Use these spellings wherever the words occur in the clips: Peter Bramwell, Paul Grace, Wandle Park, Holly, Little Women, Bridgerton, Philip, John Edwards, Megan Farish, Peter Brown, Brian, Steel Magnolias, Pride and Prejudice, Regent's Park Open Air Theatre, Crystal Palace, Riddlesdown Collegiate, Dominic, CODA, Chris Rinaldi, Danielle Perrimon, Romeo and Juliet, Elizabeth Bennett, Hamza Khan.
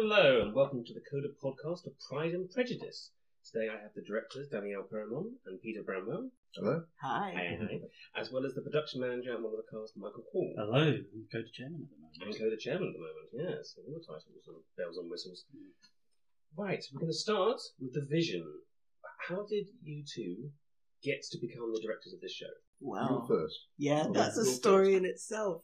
Hello and welcome to the CODA podcast of Pride and Prejudice. Today I have the directors Danielle Perrimon and Peter Bramwell. Hello. Hi. Hi. As well as the production manager and one of the cast, Michael Hall. Hello. I'm CODA chairman at the moment. I'm CODA chairman at the moment, yes. All the titles and bells and whistles. Right, we're going to start with the vision. How did you two get to become the directors of this show? Wow. You first. Yeah, that's a story in itself.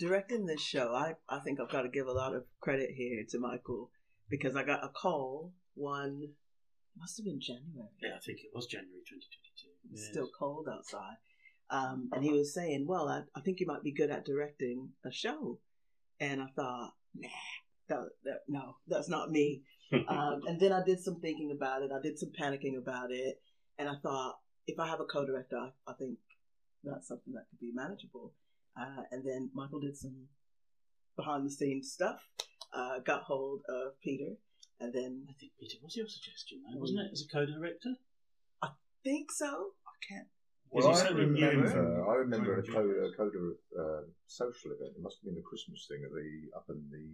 Directing this show, I think I've got to give a lot of credit here to Michael, because I got a call must have been January. Yeah, I think it was January 2022. It's still cold outside. And he was saying, well, I think you might be good at directing a show. And I thought, no, that's not me. And then I did some thinking about it. I did some panicking about it. And I thought, if I have a co-director, I think that's something that could be manageable. And then Michael did some behind-the-scenes stuff, got hold of Peter, and then... I think Peter was your suggestion, though, wasn't it, as a co-director? I think so. I can't... Well, I remember a CODA social event. It must have been the Christmas thing up in the...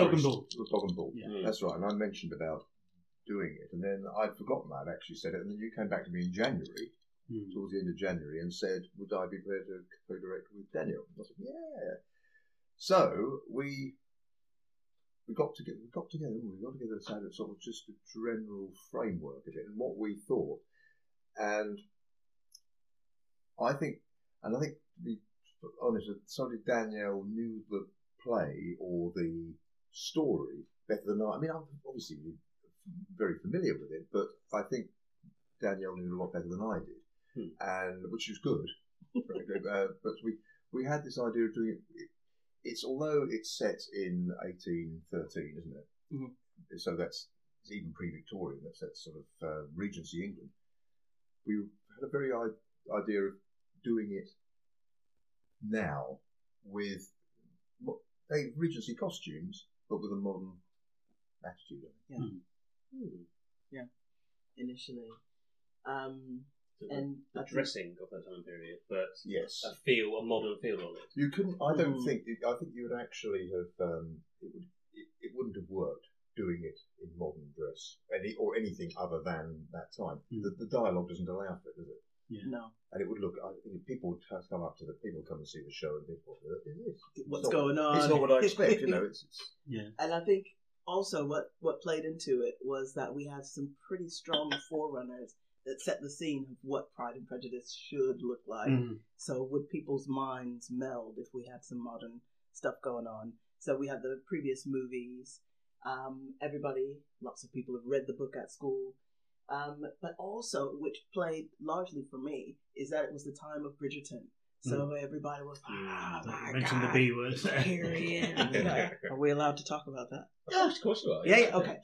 Dog and Ball. The Dog and Ball. Yeah. That's right, and I mentioned about doing it, and then I'd forgotten that, I'd actually said it, and then you came back to me in January... towards the end of January, and said, would I be prepared to co-direct with Daniel? And I said, yeah. So we got together and had sort of just a general framework of it and what we thought. And I think to be honest, certainly Danielle knew the play or the story better than I. I mean, I'm obviously very familiar with it, but I think Danielle knew a lot better than I did. And which was good, very good. But we had this idea of doing it. Although it's set in 1813, isn't it? Mm-hmm. So it's even pre-Victorian. That's sort of Regency England. We had a very idea of doing it now with Regency costumes, but with a modern attitude. Yeah, yeah. Initially. And the dressing of that time period, but yes, a modern feel on it. You couldn't. I don't think. I think you would actually have. It wouldn't have worked doing it in modern dress, or anything other than that time. The dialogue doesn't allow for it, does it? Yeah. No. And it would look. I think people would come up to the people come and see the show and think, "What's going on?" It's not what I expect. Yeah. And I think also what played into it was that we had some pretty strong forerunners that set the scene of what Pride and Prejudice should look like. So would people's minds meld if we had some modern stuff going on? So we had the previous movies. Lots of people have read the book at school. But also, which played largely for me, is that it was the time of Bridgerton. So everybody was like, mention the B word. Period. Are we allowed to talk about that? Yeah, of course you are. Yeah, okay.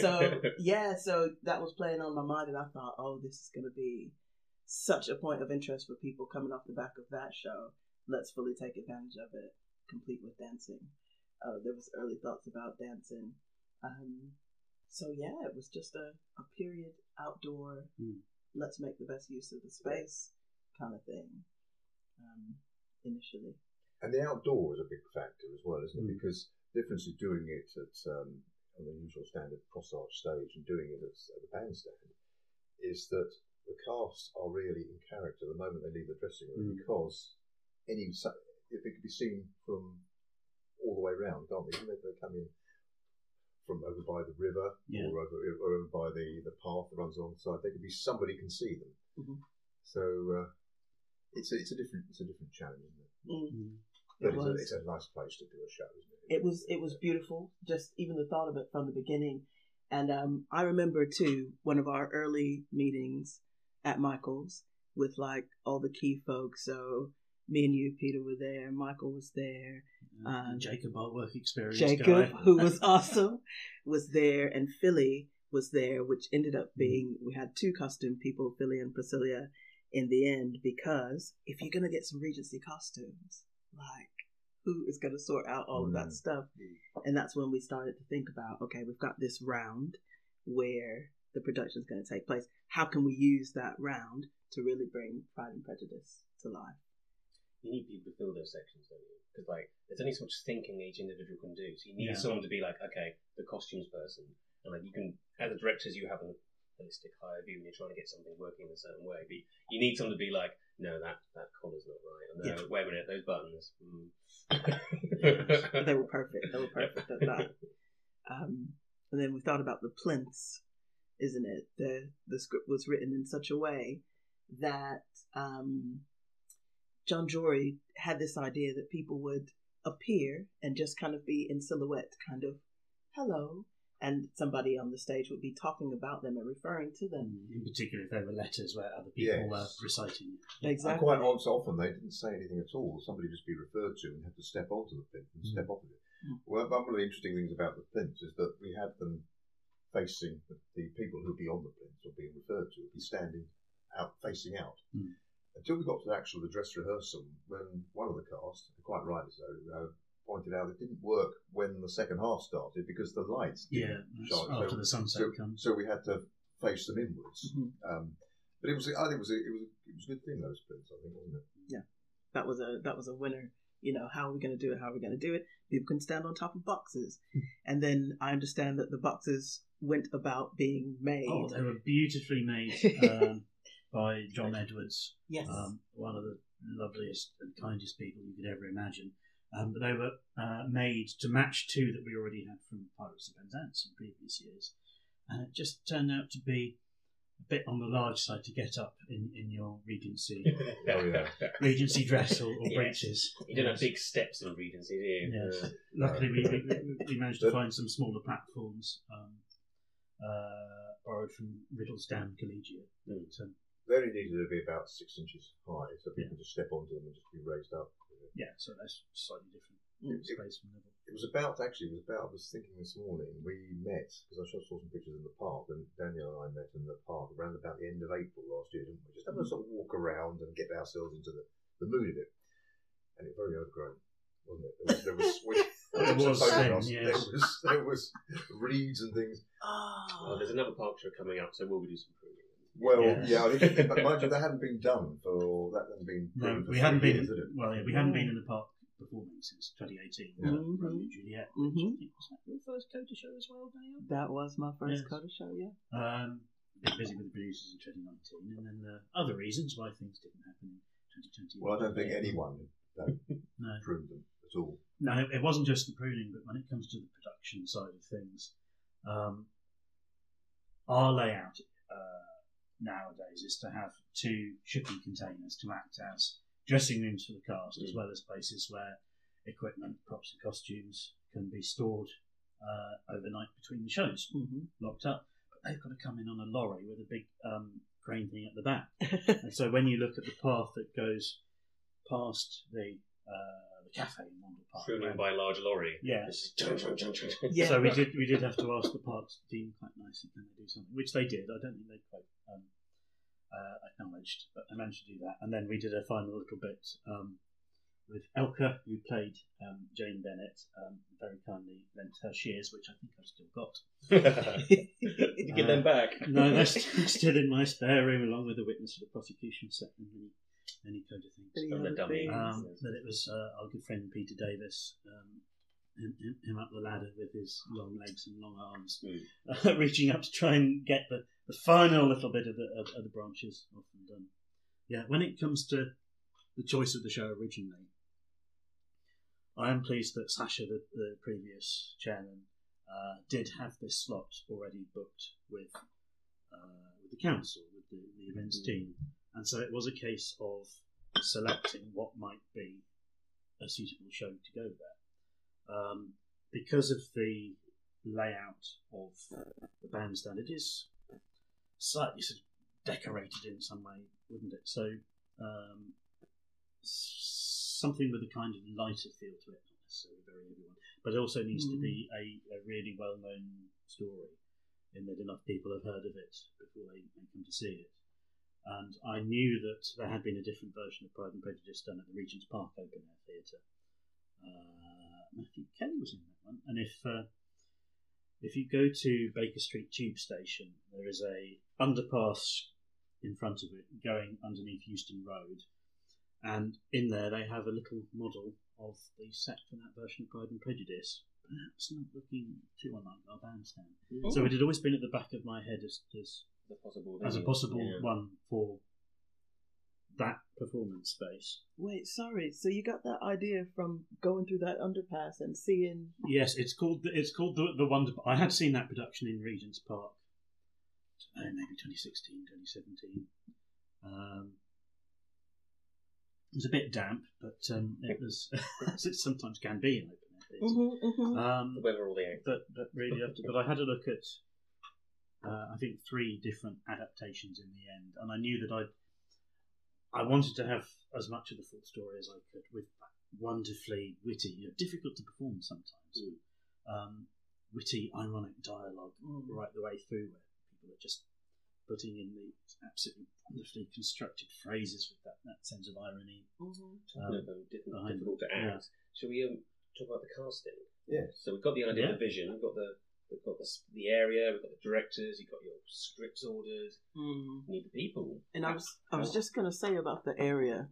So that was playing on my mind, and I thought, this is going to be such a point of interest for people coming off the back of that show. Let's fully take advantage of it, complete with dancing. There was early thoughts about dancing. It was just a period outdoor, let's make the best use of the space kind of thing. Initially. And the outdoor is a big factor as well, isn't it? Because the difference is doing it at on the usual standard cross-arch stage and doing it at the bandstand is that the casts are really in character the moment they leave the dressing room, because if it could be seen from all the way around, can't they? Even if they come in from over by the river or over by the path that runs alongside, somebody can see them. So... It's a different challenge, isn't it? But it's a nice place to do a show, isn't it? It was beautiful, just even the thought of it from the beginning. And I remember too one of our early meetings at Michael's with like all the key folks. So me and you, Peter, were there. Michael was there. Jacob, our work experience guy, who was awesome, was there, and Philly was there, which ended up being we had two costume people, Philly and Priscilla. In the end, because if you're going to get some Regency costumes, like, who is going to sort out all of that stuff? And that's when we started to think about, okay, we've got this round where the production's going to take place. How can we use that round to really bring Pride and Prejudice to life? you need people to fill those sections, don't you? Because like, there's only so much thinking each individual can do. So you need someone to be like, okay, the costumes person, and like you can, as a director, you have a holistic higher view when you're trying to get something working in a certain way. But you need someone to be like, no, that collar's not right. And no, wait a minute, those buttons. Mm. They were perfect. They were perfect at that. And then we thought about the plinths, isn't it? The script was written in such a way that John Jory had this idea that people would appear and just kind of be in silhouette, kind of, hello, and somebody on the stage would be talking about them and referring to them. In particular, if there were letters where other people were reciting. Exactly. And quite often they didn't say anything at all. Somebody would just be referred to and had to step onto the plinth and step off of it. Well, one of the interesting things about the plinths is that we had them facing the people who would be on the plinths or being referred to, would be standing out, facing out. Mm. Until we got to the actual dress rehearsal, when one of the cast, quite rightly so, pointed out it didn't work when the second half started because the lights didn't shine. After the sunset comes. So we had to face them inwards. Mm-hmm. But I think it was a good thing, those prints, I think, wasn't it? Yeah, that was a winner. You know, how are we going to do it? How are we going to do it? People can stand on top of boxes. And then I understand that the boxes went about being made. Oh, they were beautifully made by John Edwards. Yes. One of the loveliest and kindest people you could ever imagine. But they were made to match two that we already had from Pirates of Penzance in previous years. And it just turned out to be a bit on the large side to get up in your Regency Regency dress or breeches. You don't have big steps in Regency, do you? Yes. Luckily, we managed to find some smaller platforms borrowed from Riddlesdown Collegiate. They only needed to be about 6 inches high, so people just step onto them and just be raised up. Yeah, so that's slightly different space from level. I was thinking this morning, we met, because I saw some pictures in the park, and Danielle and I met in the park around about the end of April last year, didn't we? Just having a sort of walk around and get ourselves into the mood of it. And it was very overgrown, wasn't it? There was reeds and things. Oh, there's another park show coming up, so we'll do some pruning. Well, but mind you, that hadn't been done for that. We hadn't been in the park performing since 2018. Yeah. Mm-hmm. Romeo and Juliet. Mm-hmm. Was that your first CODA show as well, Daniel? That was my first CODA show. Yeah. Been busy with the producers in 2019, and then other reasons why things didn't happen in 2020. Well, I don't think anyone pruned them at all. No, it wasn't just the pruning, but when it comes to the production side of things, our layout. Nowadays is to have two shipping containers to act as dressing rooms for the cast, as well as places where equipment, props and costumes can be stored overnight between the shows, locked up. But they've got to come in on a lorry with a big crane thing at the back. And so when you look at the path that goes past the cafe in Wandle Park. Driven by a large lorry. Yes. Yeah. So we did have to ask the parks team quite nicely, can they do something? Which they did. I don't think they quite acknowledged, but I managed to do that. And then we did a final little bit with Elka, who played Jane Bennett, very kindly lent her shears, which I think I've still got. Did you get them back? No, they're still in my spare room, along with a witness for the prosecution set and many kind of things. But it was our good friend Peter Davis, him up the ladder with his long legs and long arms, reaching up to try and get the final little bit of the branches off and done. Yeah, when it comes to the choice of the show originally, I am pleased that Sasha, the previous chairman, did have this slot already booked with the council, with the events team. And so it was a case of selecting what might be a suitable show to go there. Because of the layout of the bandstand, it is slightly sort of decorated in some way, wouldn't it? So something with a kind of lighter feel to it, not necessarily very everyone, but it also needs to be a really well-known story in that enough people have heard of it before they come to see it. And I knew that there had been a different version of Pride and Prejudice done at the Regent's Park Open Air Theatre. Matthew Kelly was in that one. And if you go to Baker Street Tube Station, there is a underpass in front of it going underneath Euston Road, And in there they have a little model of the set for that version of Pride and Prejudice. Perhaps not looking too unlike our bandstand. Ooh. So it had always been at the back of my head as a possible one for that performance space. Wait, sorry. So you got that idea from going through that underpass and seeing? Yes, it's called the Wonder. I had seen that production in Regent's Park, maybe 2016, 2017. It was a bit damp, but it was as it sometimes can be in open air. Mm-hmm, mm-hmm. The weather all the eggs. But really, but I had a look at I think 3 different adaptations in the end, and I knew that I wanted to have as much of the full story as I could with that wonderfully witty, difficult to perform sometimes, witty, ironic dialogue right the way through, where people are just putting in the absolutely wonderfully constructed phrases with that sense of irony. Difficult to act. Shall we talk about the casting? Yeah. So we've got the idea of the vision, we've got the area, we've got the directors, you've got your scripts ordered, you need the people. And I was just going to say about the area,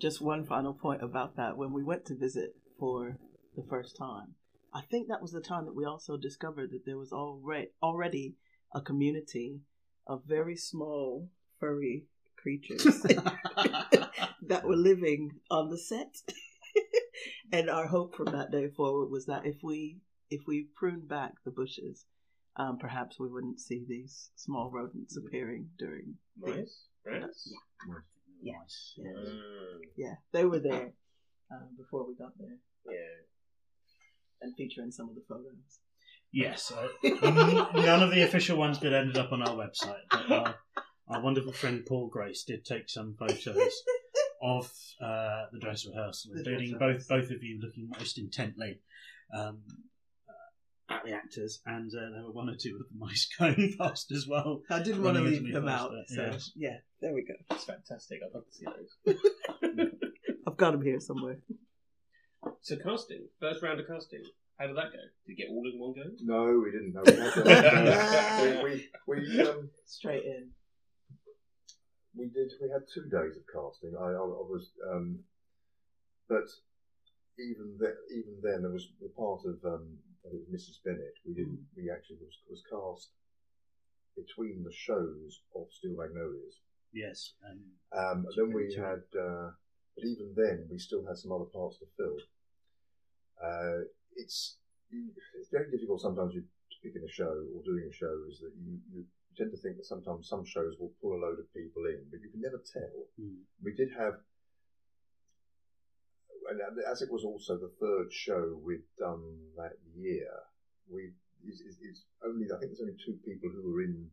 just one final point about that. When we went to visit for the first time, I think that was the time that we also discovered that there was already a community of very small, furry creatures that were living on the set. And our hope from that day forward was that if we pruned back the bushes, perhaps we wouldn't see these small rodents appearing during they were there before we got there. Yeah, and featuring some of the photos. Yes, none of the official ones that ended up on our website. But our wonderful friend Paul Grace did take some photos of the dress rehearsal, including both of you looking most intently at the actors, and there were one or two of the mice going past as well. I didn't want to leave them out, so there we go. It's fantastic. I'd love to see those. I've got them here somewhere. So casting, first round of casting, how did that go? Did you get all in one go? No, we didn't. We straight in. We did. We had 2 days of casting. I was, but even then, there was the part of Mrs. Bennett. We actually was cast between the shows of Steel Magnolias. Yes. Then we had, but even then, we still had some other parts to fill. It's very difficult sometimes to pick in a show or doing a show is that you tend to think that sometimes some shows will pull a load of people in, but you can never tell. Mm. We did have, and as it was also the 3rd show we'd done that year, there's only 2 people who were in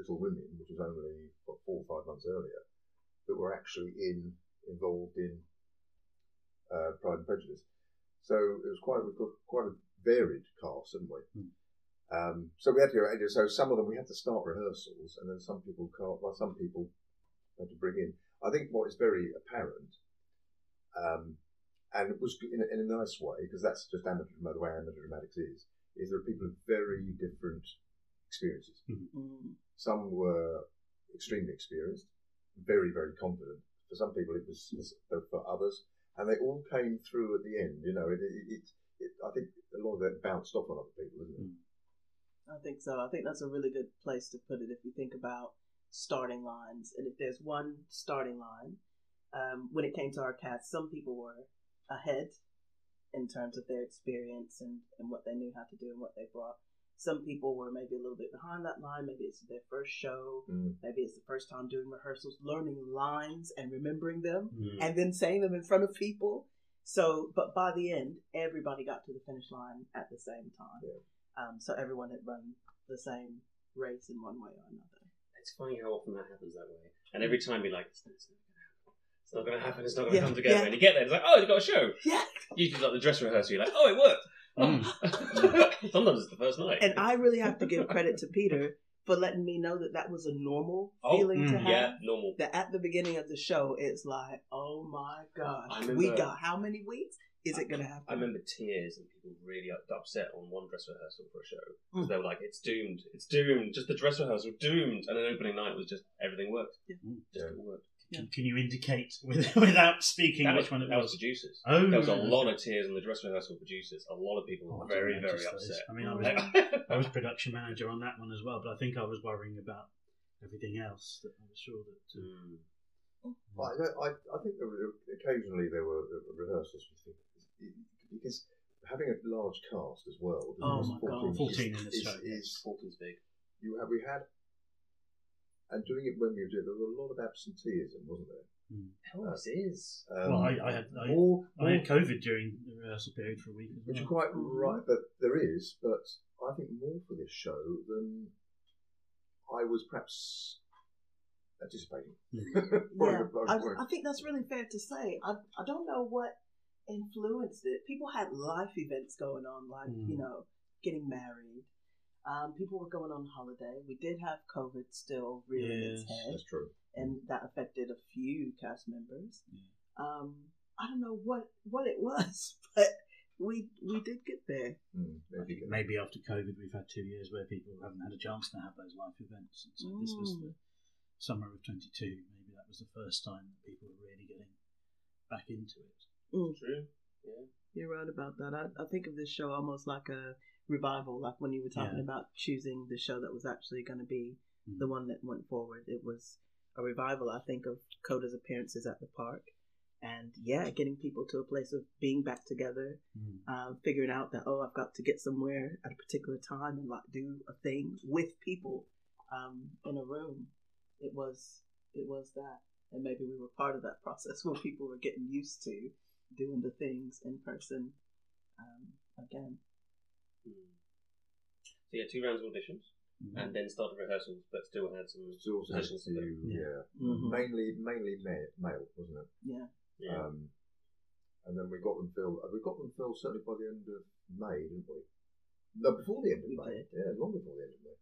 Little Women, which was only 4 or 5 months earlier, that were actually involved in Pride and Prejudice. So it was quite a varied cast, didn't we? Mm. So we had to go. So some of them we had to start rehearsals, and then some people can't. Well, some people had to bring in. I think what is very apparent, and it was in a nice way, because that's just the way amateur dramatics is there are people of very different experiences. Mm-hmm. Some were extremely experienced, very very confident. For some people, it was for others, and they all came through at the end. I think a lot of that bounced off on other people, isn't it? Mm. I think so. I think that's a really good place to put it if you think about starting lines. And if there's one starting line, when it came to our cast, some people were ahead in terms of their experience and what they knew how to do and what they brought. Some people were maybe a little bit behind that line. Maybe it's their first show. Mm. Maybe it's the first time doing rehearsals, learning lines and remembering them and then saying them in front of people. So, but by the end, everybody got to the finish line at the same time. Yeah. So everyone had run the same race in one way or another. It's funny how often that happens that way. And every time you're like, it's not going to happen, it's not going to come together. Yeah. And you get there, it's like, oh, you've got a show. Yeah. Usually like the dress rehearsal, you're like, oh, it worked. Mm. Sometimes it's the first night. And I really have to give credit to Peter for letting me know that was a normal feeling to have. Yeah, normal. That at the beginning of the show, it's like, oh my God, we got how many weeks? Is it going to happen? I remember tears and people really upset on one dress rehearsal for a show. Because they were like, it's doomed. Just the dress rehearsal, doomed. And then opening night was just, everything worked. Yeah. Just all worked. Can you indicate without speaking which one it was? That was producers. Oh, there was a lot of tears in the dress rehearsal. Producers, a lot of people were very, very upset. I mean, I was production manager on that one as well, but I think I was worrying about everything else. That I was sure that. I think there were, occasionally there were rehearsals because having a large cast as well. Oh my God, 14 in this show. Is 14's big. We had. And doing it when we were doing it, there was a lot of absenteeism, wasn't there? Always is. I had COVID during the rehearsal period for a week. Which you're quite right, but there is. But I think more for this show than I was perhaps anticipating. I think that's really fair to say. I don't know what influenced it. People had life events going on, like, getting married. People were going on holiday. We did have COVID still rearing its head. That's true. And that affected a few cast members. Yeah. I don't know what it was, but we did get there. Maybe after COVID we've had 2 years where people haven't had a chance to have those life events. And so this was the summer of 22. Maybe that was the first time that people were really getting back into it. True. Yeah. You're right about that. I think of this show almost like a revival, like when you were talking about choosing the show that was actually going to be the one that went forward. It was a revival, I think, of CODA's appearances at the park, and getting people to a place of being back together, figuring out that I've got to get somewhere at a particular time and like do a thing with people in a room. It was that, and maybe we were part of that process where people were getting used to doing the things in person again. So 2 rounds of auditions, and then started rehearsals, but still had some auditions to do. Yeah, mainly male, wasn't it? Yeah. And then we got them filled. We got them filled certainly by the end of May, didn't we? No, before the end of May. Did. Yeah, long before the end of May.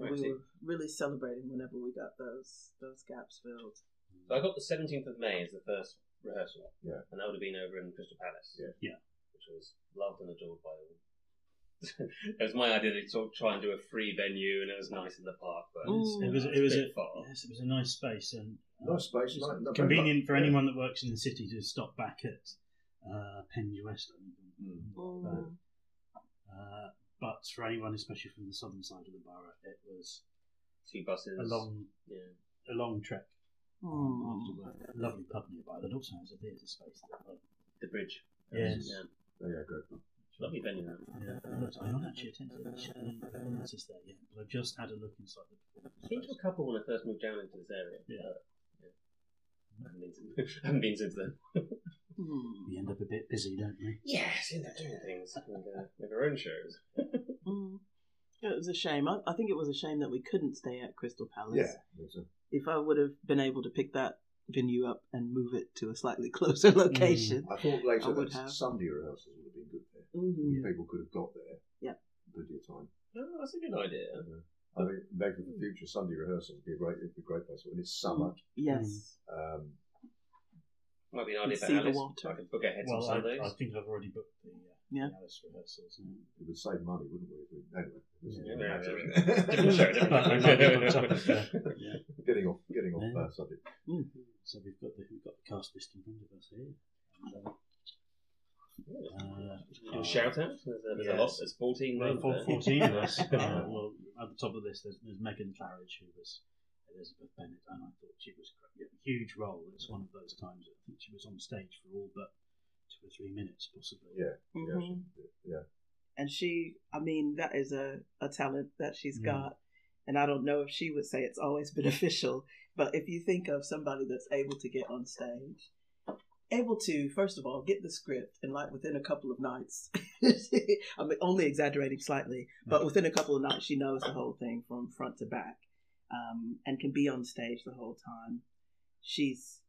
We did. We were really celebrating whenever we got those gaps filled. So I got the 17th of May as the first rehearsal. Yeah, and that would have been over in Crystal Palace. Yeah. Which was loved and adored by all. It was my idea to try and do a free venue, and it was nice in the park. But it was a nice space and convenient for anyone that works in the city to stop back at Penge West. But for anyone, especially from the southern side of the borough, it was 2 buses, a long trek. After work, a lovely pub nearby that also has a theatre space. The Bridge. Yes. Yeah, good. Lovely venue. I'm not actually attending the performances there yet, but I've just had a look inside the performance. I came to a couple when I first moved down into this area. Yeah. Haven't been since then. We end up a bit busy, don't we? Yes, we end up doing things like our own shows. It was a shame. I think it was a shame that we couldn't stay at Crystal Palace. Yeah. If I would have been able to pick that venue up and move it to a slightly closer location. I thought later that Sunday rehearsals would have been good there. People could have got there. Yeah. Plenty of time. Oh, that's a good idea. Yeah. I mean, maybe in the future Sunday rehearsals would be a great place when it's summer. Yes. Might be an idea for Alice. I could book ahead on Sundays. I think I've already booked the Alice rehearsals. It would save money, wouldn't we? Anyway. Getting off that subject. So we've got the cast list in front of us here. Do a shout out. There's a lot. There's 14. 14 of us. Well, at the top of this, there's Megan Farish, who was Elizabeth Bennett, and I thought she was a huge role. It's one of those times that I think she was on stage for all but 2 or 3 minutes, possibly. Yeah. Mm-hmm. Yeah. And she, I mean, that is a talent that she's got. And I don't know if she would say it's always beneficial, but if you think of somebody that's able to get on stage, able to, first of all, get the script and like within a couple of nights, I'm only exaggerating slightly, but within a couple of nights, she knows the whole thing from front to back, and can be on stage the whole time. She's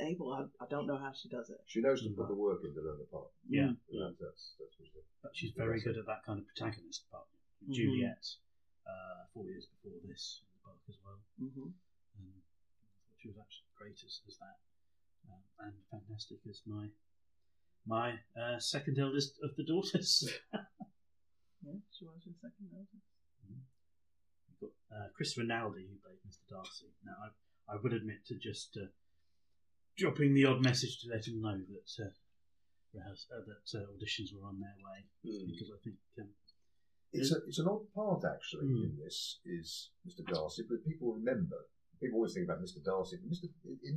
able. I don't know how she does it. She knows to put the work in to learn the part. Yeah. That's what she does. But she's very good at that kind of protagonist part. Juliet, 4 years before this, in the park as well. She was actually great as that, and fantastic as my second eldest of the daughters. Yeah, she was your second eldest. but Chris Rinaldi, who played Mr. Darcy. Now, I would admit to just dropping the odd message to let him know that auditions were on their way, because I think it's an odd part actually in this is Mr. Darcy, but people remember. People always think about Mr. Darcy, but in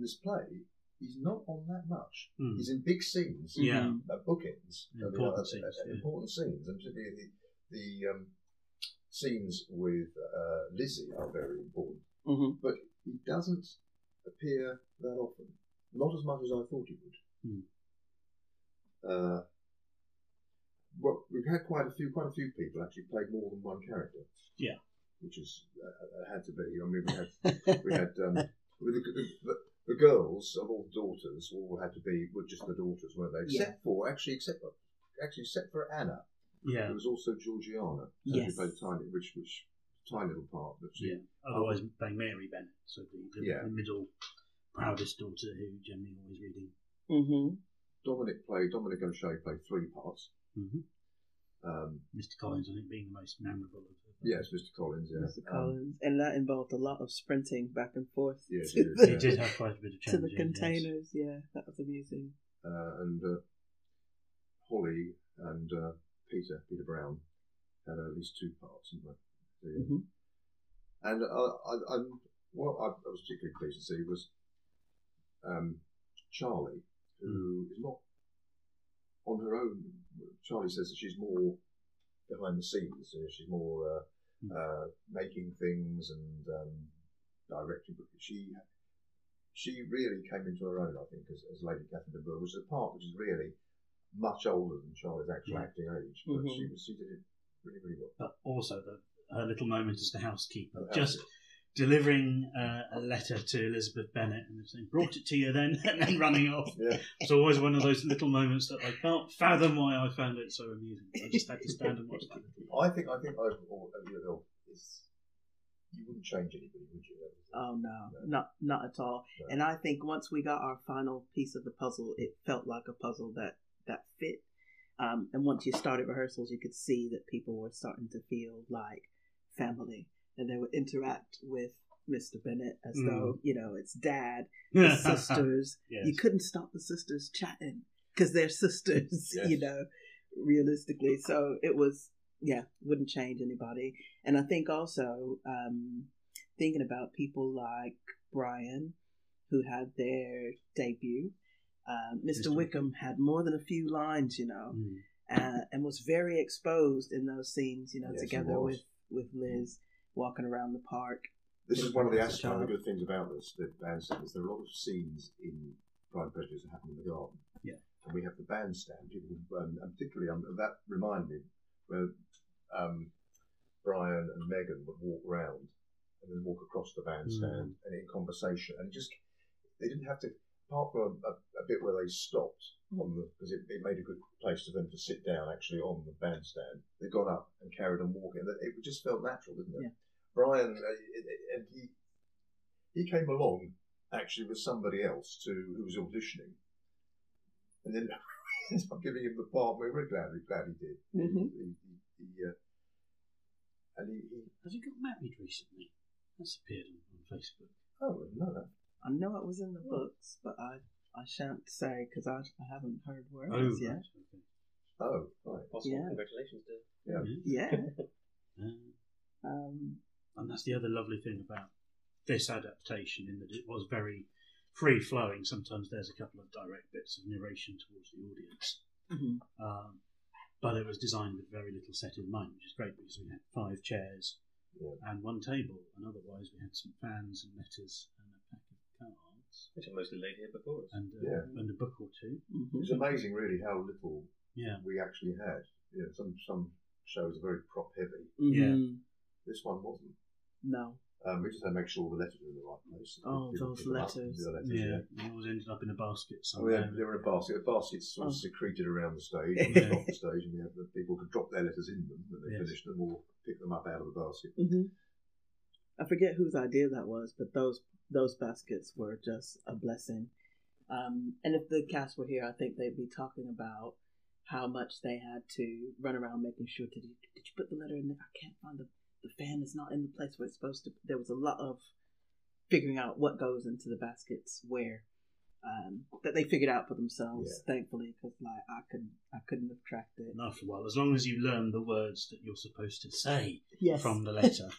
this play, he's not on that much. He's in big scenes, bookends, important scenes, and particularly the scenes with Lizzie are very important. Mm-hmm. But he doesn't appear that often, not as much as I thought he would. Well, we've had quite a few people actually play more than one character. Yeah, which is had to be. I mean, we had the girls of all daughters all had to be were just the daughters, weren't they? Except for Anna. Yeah, there was also Georgiana. Yes, who played a tiny little part, but she otherwise playing Mary Bennett, so the middle proudest daughter who generally always reading. Mm-hmm. Dominic and Shay played three parts. Mm-hmm. Mr. Collins, I think, being the most memorable. Yes, Mr. Collins. Yeah, Mr. Collins, and that involved a lot of sprinting back and forth. Yes, yeah, he did have quite a bit of change to the containers. Yes. Yeah, that was amusing. And Holly and Peter Brown had at least two parts, didn't they? Yeah. Mm-hmm. And what I was particularly pleased to see was Charlie, who is not on her own. Charlie says that she's more behind the scenes. You know, she's more making things and directing. But she really came into her own, I think, as Lady Catherine de Bourgh, which is a part which is really much older than Charlie's actual acting age. But she did it really, really well. But also her little moment as the housekeeper, just delivering a letter to Elizabeth Bennett and saying, "Brought it to you then," and then running off. Yeah. It's always one of those little moments that I can't fathom why I found it so amusing. I just had to stand and watch that. I think overall, you wouldn't change anything, would you? Oh no, not at all. No. And I think once we got our final piece of the puzzle, it felt like a puzzle that fit. And once you started rehearsals, you could see that people were starting to feel like family. And they would interact with Mr. Bennett as though, it's dad, his sisters. Yes. You couldn't stop the sisters chatting because they're sisters, realistically. So it was, wouldn't change anybody. And I think also thinking about people like Brian, who had their debut. Mr. Wickham had more than a few lines, and was very exposed in those scenes, together with Liz. Walking around the park. This is one of the astronomical good things about this. The bandstand is there are a lot of scenes in Pride and Prejudice that happen in the garden. Yeah, and we have the bandstand. People, and particularly that reminded me where Brian and Megan would walk round and then walk across the bandstand and in conversation, and just they didn't have to. Apart from a bit where they stopped because it made a good place for them to sit down actually on the bandstand. They got up and carried on walking. It just felt natural, didn't it? Yeah. Brian, and he came along actually with somebody else who was auditioning, and then we ended up giving him the part. We were glad he did. Mm-hmm. Has he got married recently? That's appeared on Facebook. Oh, I know that. I know it was in the books, but I shan't say because I haven't heard words yet. Right. Okay. Oh, right. Awesome. Yeah. Congratulations, dude. Yeah. Yeah. And that's the other lovely thing about this adaptation, in that it was very free-flowing. Sometimes there's a couple of direct bits of narration towards the audience. Mm-hmm. But it was designed with very little set in mind, which is great because we had 5 chairs and 1 table, and otherwise we had some fans and letters and a pack of cards, which I mostly laid here before us, and a book or two. Mm-hmm. It's amazing, really, how little we actually had. You know, some shows are very prop heavy. Mm-hmm. Yeah, this one wasn't. No, we just had to make sure the letters were in the right place. Oh, those letters! They always ended up in a basket somewhere. They were in a basket. The baskets sort of secreted around the stage, off the stage, and we had the people could drop their letters in them when they finished them, or pick them up out of the basket. Mm-hmm. I forget whose idea that was, but those baskets were just a blessing. And if the cast were here, I think they'd be talking about how much they had to run around making sure, did you put the letter in there? I can't find the the fan is not in the place where it's supposed to. There was a lot of figuring out what goes into the baskets where, that they figured out for themselves, thankfully, because like I couldn't have tracked it. And after a while, as long as you learn the words that you're supposed to say from the letter,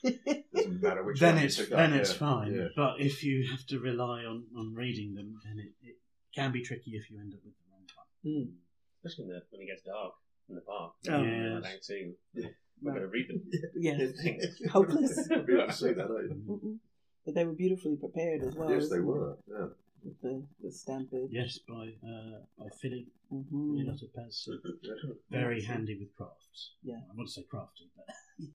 doesn't matter which then one it's you took then out, it's fine. Yeah. But if you have to rely on reading them, then it can be tricky if you end up with the wrong one. Mm. Especially when it gets dark in the park. Oh, yeah. We're going to read them. Yeah. Hopeless. I'd be able to see that, aren't you? But they were beautifully prepared as well. Yes, they were. Yeah. With the stampede. Yes, by Philip. Mm-hmm. Very handy with crafts. Yeah. I want to say crafty, but